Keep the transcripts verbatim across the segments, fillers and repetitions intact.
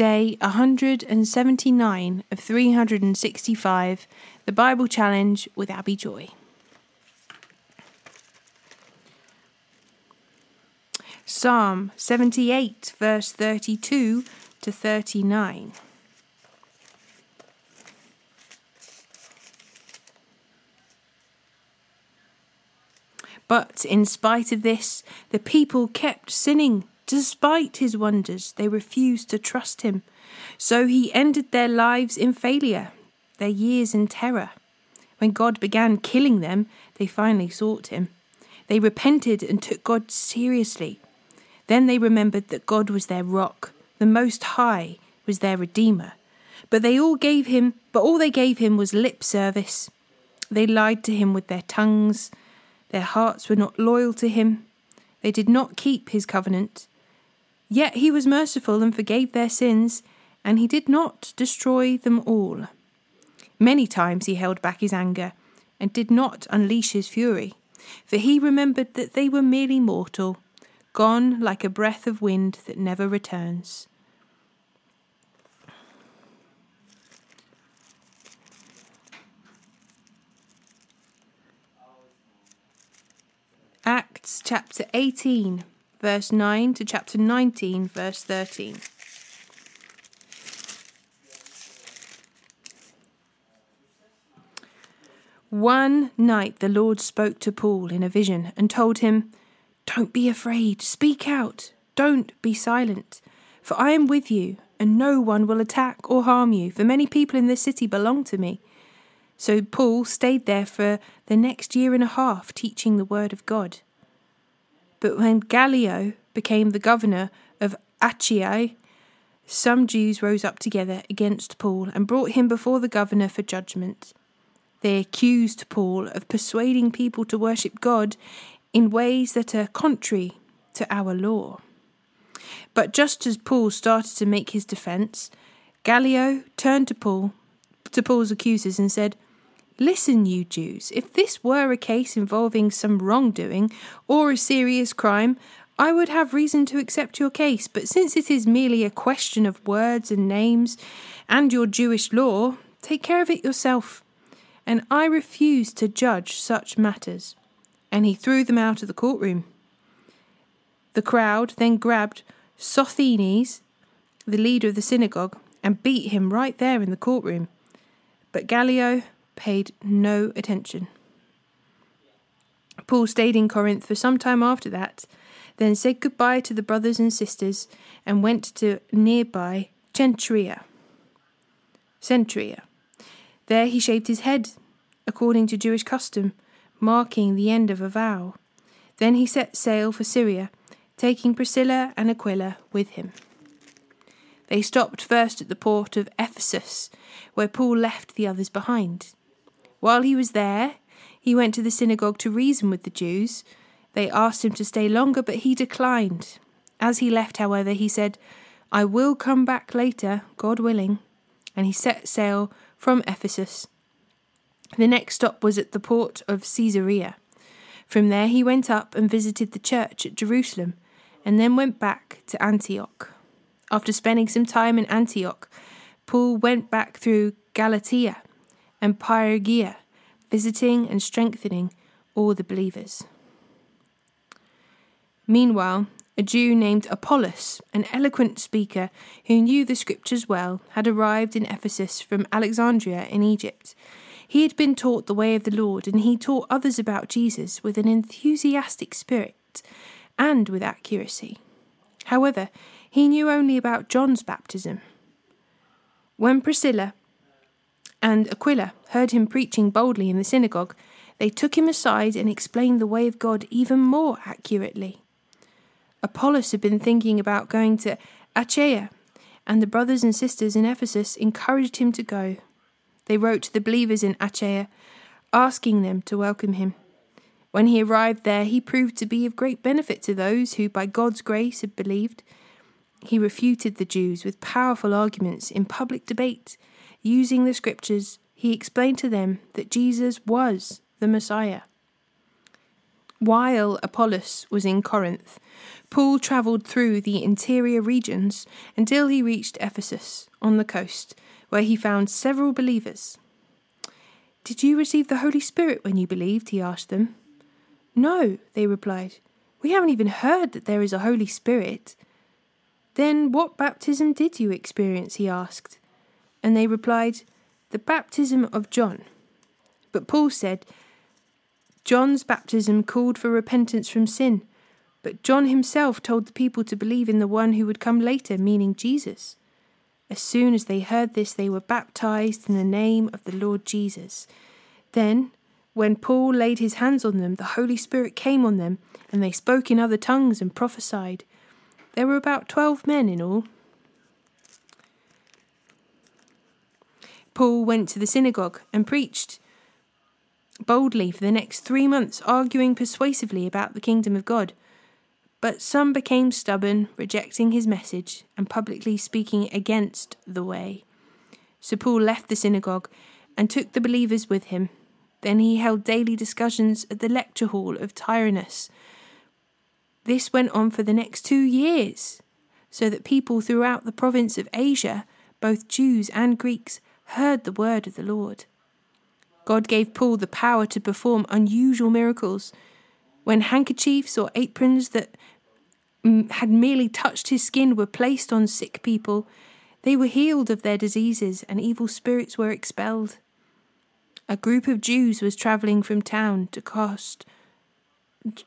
Day one hundred seventy-nine of three hundred sixty-five, the Bible Challenge with Abi Joy. Psalm seventy-eight, verse thirty-two to thirty-nine. But in spite of this, the people kept sinning. Despite his wonders, they refused to trust him. So he ended their lives in failure, their years in terror. When God began killing them, they finally sought him. They repented and took God seriously. Then they remembered that God was their rock, the Most High was their Redeemer. But they all gave him, but all they gave him was lip service. They lied to him with their tongues. Their hearts were not loyal to him. They did not keep his covenant. Yet he was merciful and forgave their sins, and he did not destroy them all. Many times he held back his anger and did not unleash his fury, for he remembered that they were merely mortal, gone like a breath of wind that never returns. Acts chapter eighteen, verse nine to chapter nineteen, verse thirteen. One night the Lord spoke to Paul in a vision and told him, "Don't be afraid, speak out, don't be silent, for I am with you, and no one will attack or harm you, for many people in this city belong to me." So Paul stayed there for the next year and a half, teaching the word of God. But when Gallio became the governor of Achaea, some Jews rose up together against Paul and brought him before the governor for judgment. They accused Paul of persuading people to worship God in ways that are contrary to our law. But just as Paul started to make his defence, Gallio turned to Paul, to Paul's accusers and said, "Listen, you Jews, if this were a case involving some wrongdoing or a serious crime, I would have reason to accept your case, but since it is merely a question of words and names and your Jewish law, take care of it yourself, and I refuse to judge such matters." And he threw them out of the courtroom. The crowd then grabbed Sosthenes, the leader of the synagogue, and beat him right there in the courtroom. But Gallio paid no attention. Paul stayed in Corinth for some time after that, then said goodbye to the brothers and sisters and went to nearby Cenchrea. Cenchrea. There he shaved his head, according to Jewish custom, marking the end of a vow. Then he set sail for Syria, taking Priscilla and Aquila with him. They stopped first at the port of Ephesus, where Paul left the others behind. While he was there, he went to the synagogue to reason with the Jews. They asked him to stay longer, but he declined. As he left, however, he said, "I will come back later, God willing," and he set sail from Ephesus. The next stop was at the port of Caesarea. From there he went up and visited the church at Jerusalem, and then went back to Antioch. After spending some time in Antioch, Paul went back through Galatia and Phrygia, visiting and strengthening all the believers. Meanwhile, a Jew named Apollos, an eloquent speaker who knew the scriptures well, had arrived in Ephesus from Alexandria in Egypt. He had been taught the way of the Lord, and he taught others about Jesus with an enthusiastic spirit and with accuracy. However, he knew only about John's baptism. When Priscilla and Aquila heard him preaching boldly in the synagogue, they took him aside and explained the way of God even more accurately. Apollos had been thinking about going to Achaia, and the brothers and sisters in Ephesus encouraged him to go. They wrote to the believers in Achaia, asking them to welcome him. When he arrived there, he proved to be of great benefit to those who, by God's grace, had believed. He refuted the Jews with powerful arguments in public debate. Using the scriptures, he explained to them that Jesus was the Messiah. While Apollos was in Corinth, Paul travelled through the interior regions until he reached Ephesus on the coast, where he found several believers. "Did you receive the Holy Spirit when you believed?" he asked them. "No," they replied. "We haven't even heard that there is a Holy Spirit." "Then what baptism did you experience?" he asked. And they replied, "The baptism of John." But Paul said, "John's baptism called for repentance from sin, but John himself told the people to believe in the one who would come later, meaning Jesus. As soon as they heard this, they were baptized in the name of the Lord Jesus." Then, when Paul laid his hands on them, the Holy Spirit came on them, and they spoke in other tongues and prophesied. There were about twelve men in all. Paul went to the synagogue and preached boldly for the next three months, arguing persuasively about the kingdom of God. But some became stubborn, rejecting his message and publicly speaking against the way. So Paul left the synagogue and took the believers with him. Then he held daily discussions at the lecture hall of Tyrannus. This went on for the next two years, so that people throughout the province of Asia, both Jews and Greeks, heard the word of the Lord. God gave Paul the power to perform unusual miracles. When handkerchiefs or aprons that had merely touched his skin were placed on sick people, they were healed of their diseases and evil spirits were expelled. A group of Jews was travelling from town to cast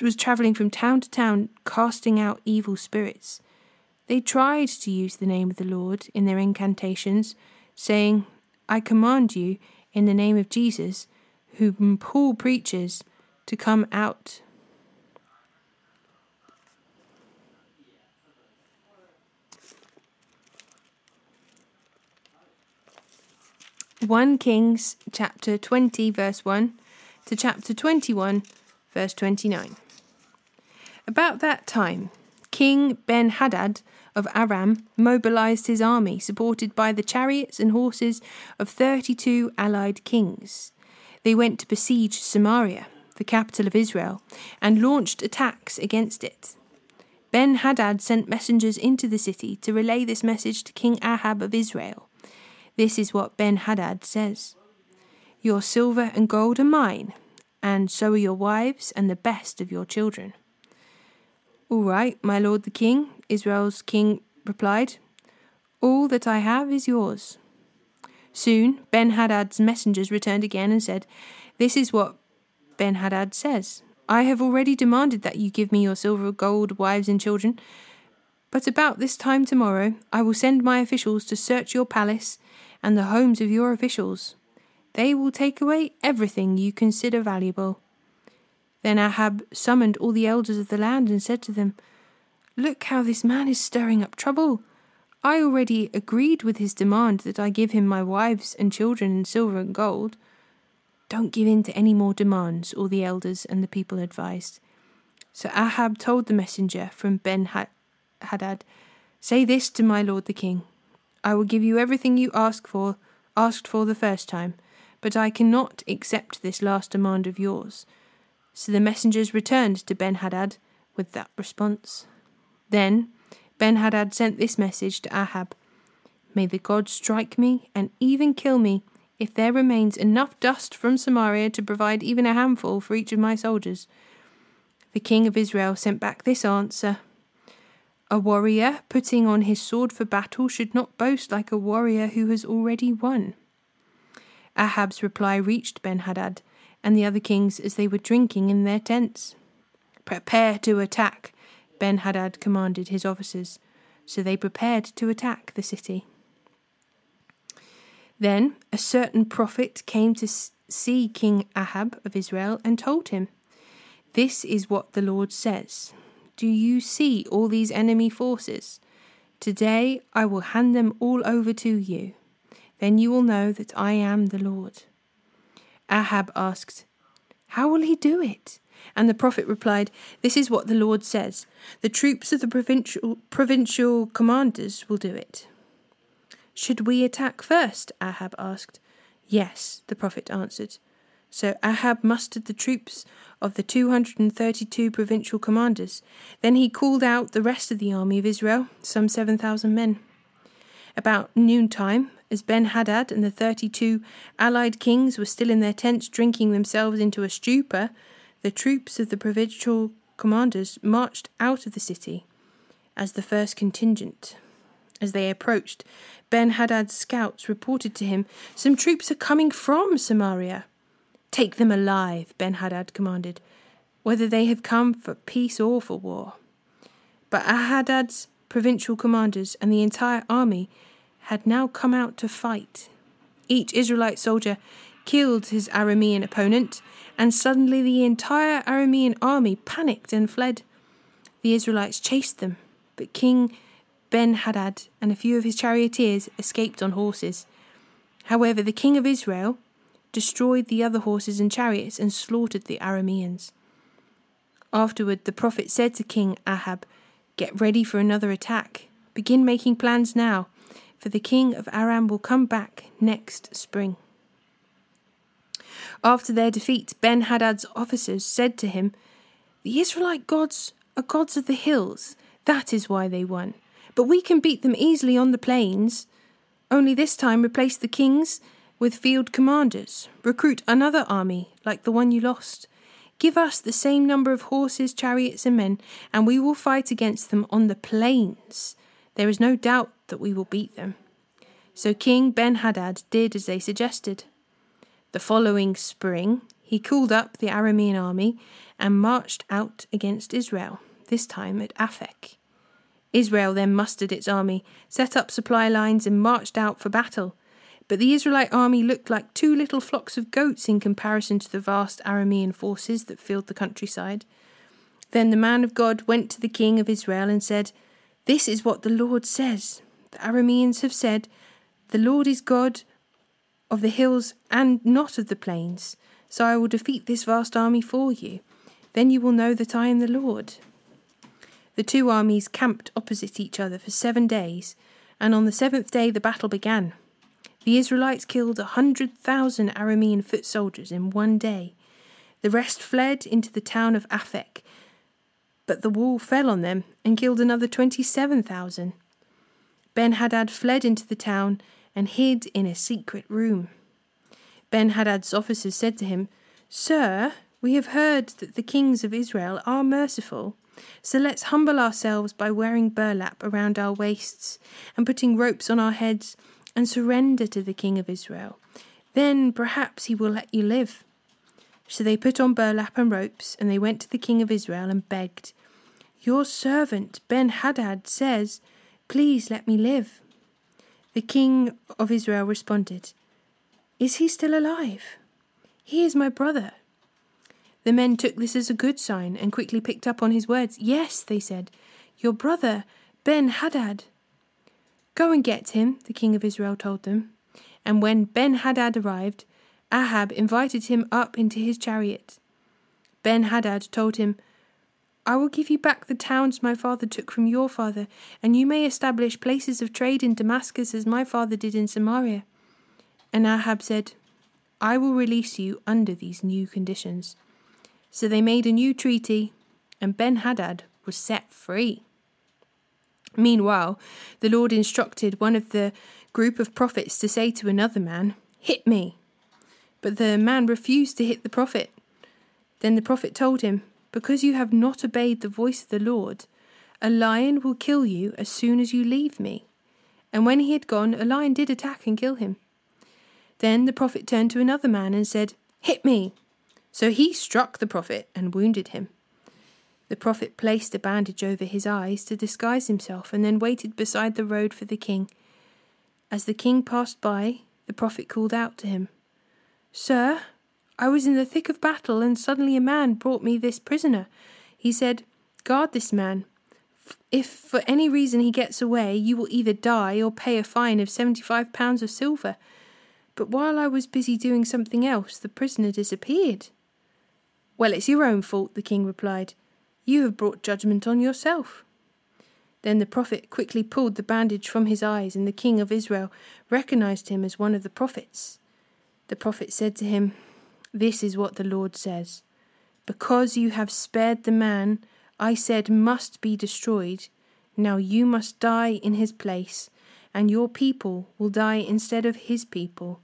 was travelling from town to town casting out evil spirits. They tried to use the name of the Lord in their incantations, saying, "I command you, in the name of Jesus, whom Paul preaches, to come out." First Kings chapter twenty verse one to chapter twenty-one verse twenty-nine. About that time, King Ben-Hadad of Aram mobilized his army, supported by the chariots and horses of thirty-two allied kings. They went to besiege Samaria, the capital of Israel, and launched attacks against it. Ben-Hadad sent messengers into the city to relay this message to King Ahab of Israel. This is what Ben-Hadad says: "Your silver and gold are mine, and so are your wives and the best of your children." "All right, my lord the king," Israel's king replied. "All that I have is yours." Soon Ben-Hadad's messengers returned again and said, "This is what Ben-Hadad says: I have already demanded that you give me your silver, gold, wives and children. But about this time tomorrow, I will send my officials to search your palace and the homes of your officials. They will take away everything you consider valuable." Then Ahab summoned all the elders of the land and said to them, "Look how this man is stirring up trouble. I already agreed with his demand that I give him my wives and children and silver and gold." "Don't give in to any more demands," all the elders and the people advised. So Ahab told the messenger from Ben-Hadad, "Say this to my lord the king: I will give you everything you ask for, asked for the first time, but I cannot accept this last demand of yours." So the messengers returned to Ben-Hadad with that response. Then Ben-Hadad sent this message to Ahab: "May the God strike me and even kill me if there remains enough dust from Samaria to provide even a handful for each of my soldiers." The king of Israel sent back this answer: "A warrior putting on his sword for battle should not boast like a warrior who has already won." Ahab's reply reached Ben-Hadad and the other kings as they were drinking in their tents. "Prepare to attack," Ben-Hadad commanded his officers. So they prepared to attack the city. Then a certain prophet came to see King Ahab of Israel and told him, "This is what the Lord says: Do you see all these enemy forces? Today I will hand them all over to you. Then you will know that I am the Lord." Ahab asked, "How will he do it?" And the prophet replied, "This is what the Lord says: The troops of the provincial, provincial commanders will do it." "Should we attack first?" Ahab asked. "Yes," the prophet answered. So Ahab mustered the troops of the two hundred thirty-two provincial commanders. Then he called out the rest of the army of Israel, some seven thousand men. About noontime, as Ben-Hadad and the thirty-two allied kings were still in their tents drinking themselves into a stupor, the troops of the provincial commanders marched out of the city as the first contingent. As they approached, Ben-Hadad's scouts reported to him, "Some troops are coming from Samaria." "Take them alive," Ben-Hadad commanded, "whether they have come for peace or for war." But Ahadad's provincial commanders and the entire army had now come out to fight. Each Israelite soldier killed his Aramean opponent, and suddenly the entire Aramean army panicked and fled. The Israelites chased them, but King Ben-Hadad and a few of his charioteers escaped on horses. However, the king of Israel destroyed the other horses and chariots and slaughtered the Arameans. Afterward, the prophet said to King Ahab, "Get ready for another attack. Begin making plans now, for the king of Aram will come back next spring." After their defeat, Ben-Hadad's officers said to him, "The Israelite gods are gods of the hills. That is why they won. But we can beat them easily on the plains. Only this time replace the kings with field commanders. Recruit another army like the one you lost. Give us the same number of horses, chariots and men, and we will fight against them on the plains. There is no doubt that we will beat them." So King Ben-Hadad did as they suggested. The following spring, he called up the Aramean army and marched out against Israel, this time at Aphek. Israel then mustered its army, set up supply lines and marched out for battle. But the Israelite army looked like two little flocks of goats in comparison to the vast Aramean forces that filled the countryside. Then the man of God went to the king of Israel and said, "This is what the Lord says. The Arameans have said, 'The Lord is God of the hills and not of the plains.' So I will defeat this vast army for you. Then you will know that I am the Lord." The two armies camped opposite each other for seven days, and on the seventh day the battle began. The Israelites killed a hundred thousand Aramean foot soldiers in one day. The rest fled into the town of Aphek, but the wall fell on them and killed another twenty-seven thousand. Ben-Hadad fled into the town and hid in a secret room. Ben-Hadad's officers said to him, "Sir, we have heard that the kings of Israel are merciful. So let's humble ourselves by wearing burlap around our waists and putting ropes on our heads and surrender to the king of Israel. Then perhaps he will let you live." So they put on burlap and ropes, and they went to the king of Israel and begged, "Your servant Ben-Hadad says, 'Please let me live.'" The king of Israel responded, "Is he still alive? He is my brother." The men took this as a good sign and quickly picked up on his words. "Yes," they said, "your brother Ben-Hadad." "Go and get him," the king of Israel told them. And when Ben-Hadad arrived, Ahab invited him up into his chariot. Ben-Hadad told him, "I will give you back the towns my father took from your father, and you may establish places of trade in Damascus as my father did in Samaria." And Ahab said, "I will release you under these new conditions." So they made a new treaty, and Ben-Hadad was set free. Meanwhile, the Lord instructed one of the group of prophets to say to another man, "Hit me." But the man refused to hit the prophet. Then the prophet told him, "Because you have not obeyed the voice of the Lord, a lion will kill you as soon as you leave me." And when he had gone, a lion did attack and kill him. Then the prophet turned to another man and said, "Hit me." So he struck the prophet and wounded him. The prophet placed a bandage over his eyes to disguise himself and then waited beside the road for the king. As the king passed by, the prophet called out to him, "Sir, I was in the thick of battle and suddenly a man brought me this prisoner. He said, 'Guard this man. If for any reason he gets away, you will either die or pay a fine of seventy-five pounds of silver.' But while I was busy doing something else, the prisoner disappeared." "Well, it's your own fault," the king replied. "You have brought judgment on yourself." Then the prophet quickly pulled the bandage from his eyes, and the king of Israel recognized him as one of the prophets. The prophet said to him, This is what the Lord says. Because you have spared the man I said must be destroyed, now you must die in his place, and your people will die instead of his people.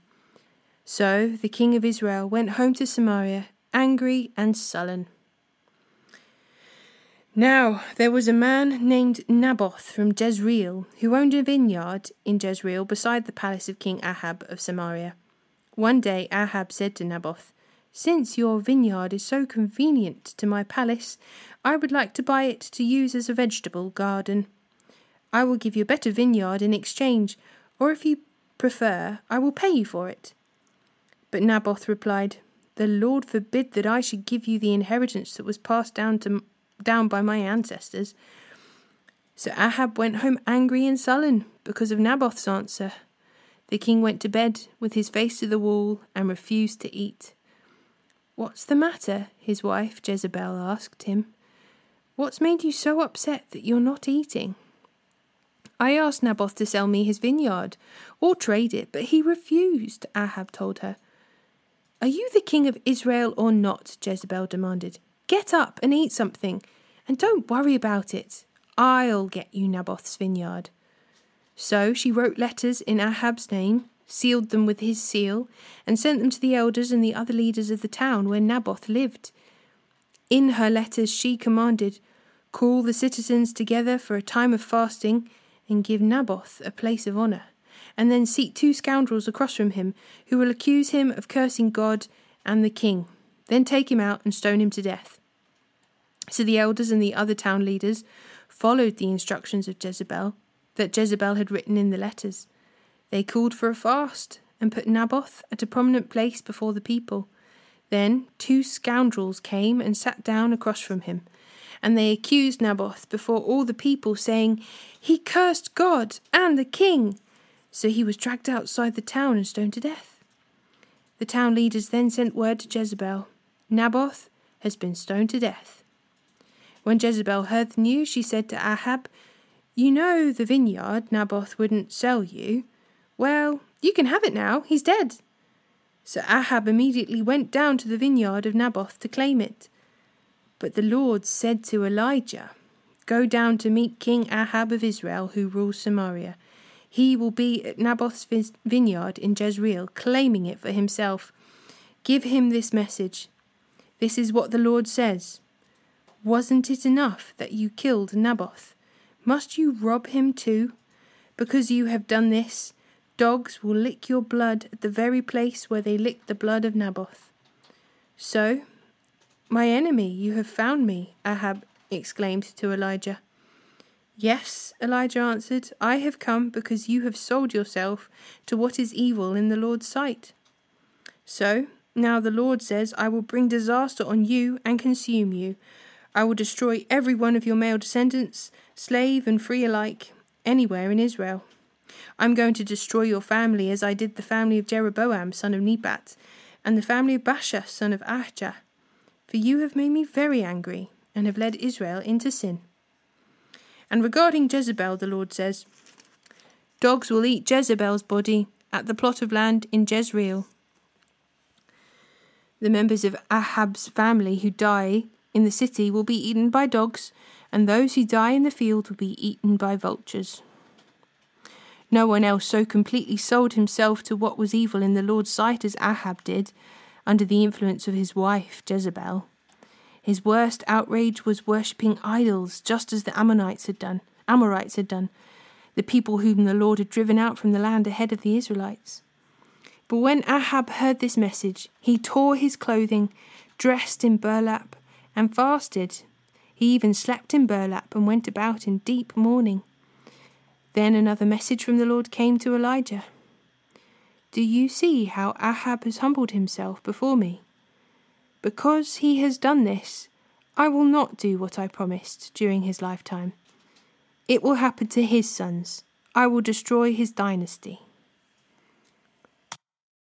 So the king of Israel went home to Samaria, angry and sullen. Now there was a man named Naboth from Jezreel, who owned a vineyard in Jezreel beside the palace of King Ahab of Samaria. One day Ahab said to Naboth, "Since your vineyard is so convenient to my palace, I would like to buy it to use as a vegetable garden. I will give you a better vineyard in exchange, or if you prefer, I will pay you for it." But Naboth replied, "The Lord forbid that I should give you the inheritance that was passed down to down by my ancestors." So Ahab went home angry and sullen because of Naboth's answer. The king went to bed with his face to the wall and refused to eat. "What's the matter?" his wife Jezebel asked him. "What's made you so upset that you're not eating?" "I asked Naboth to sell me his vineyard or trade it, but he refused," Ahab told her. "Are you the king of Israel or not?" Jezebel demanded. "Get up and eat something, and don't worry about it. I'll get you Naboth's vineyard." So she wrote letters in Ahab's name, sealed them with his seal, and sent them to the elders and the other leaders of the town where Naboth lived. In her letters she commanded, "Call the citizens together for a time of fasting, and give Naboth a place of honour, and then seat two scoundrels across from him, who will accuse him of cursing God and the king. Then take him out and stone him to death." So the elders and the other town leaders followed the instructions of Jezebel, that Jezebel had written in the letters. They called for a fast and put Naboth at a prominent place before the people. Then two scoundrels came and sat down across from him, and they accused Naboth before all the people, saying, "He cursed God and the king." So he was dragged outside the town and stoned to death. The town leaders then sent word to Jezebel, "Naboth has been stoned to death." When Jezebel heard the news, she said to Ahab, "You know the vineyard Naboth wouldn't sell you. Well, you can have it now, he's dead." So Ahab immediately went down to the vineyard of Naboth to claim it. But the Lord said to Elijah, "Go down to meet King Ahab of Israel, who rules Samaria. He will be at Naboth's vineyard in Jezreel, claiming it for himself. Give him this message. This is what the Lord says. Wasn't it enough that you killed Naboth? Must you rob him too? Because you have done this, dogs will lick your blood at the very place where they licked the blood of Naboth." So, "My enemy, you have found me," Ahab exclaimed to Elijah. "Yes," Elijah answered, "I have come because you have sold yourself to what is evil in the Lord's sight. So, now the Lord says, I will bring disaster on you and consume you. I will destroy every one of your male descendants, slave and free alike, anywhere in Israel. I'm going to destroy your family as I did the family of Jeroboam, son of Nebat, and the family of Baasha, son of Ahijah. For you have made me very angry, and have led Israel into sin." And regarding Jezebel, the Lord says, "Dogs will eat Jezebel's body at the plot of land in Jezreel." The members of Ahab's family who die in the city will be eaten by dogs, and those who die in the field will be eaten by vultures. No one else so completely sold himself to what was evil in the Lord's sight as Ahab did, under the influence of his wife Jezebel. His worst outrage was worshipping idols, just as the Ammonites had done, Amorites had done, the people whom the Lord had driven out from the land ahead of the Israelites. But when Ahab heard this message, he tore his clothing, dressed in burlap, and fasted. He even slept in burlap and went about in deep mourning. Then another message from the Lord came to Elijah. "Do you see how Ahab has humbled himself before me? Because he has done this, I will not do what I promised during his lifetime. It will happen to his sons. I will destroy his dynasty."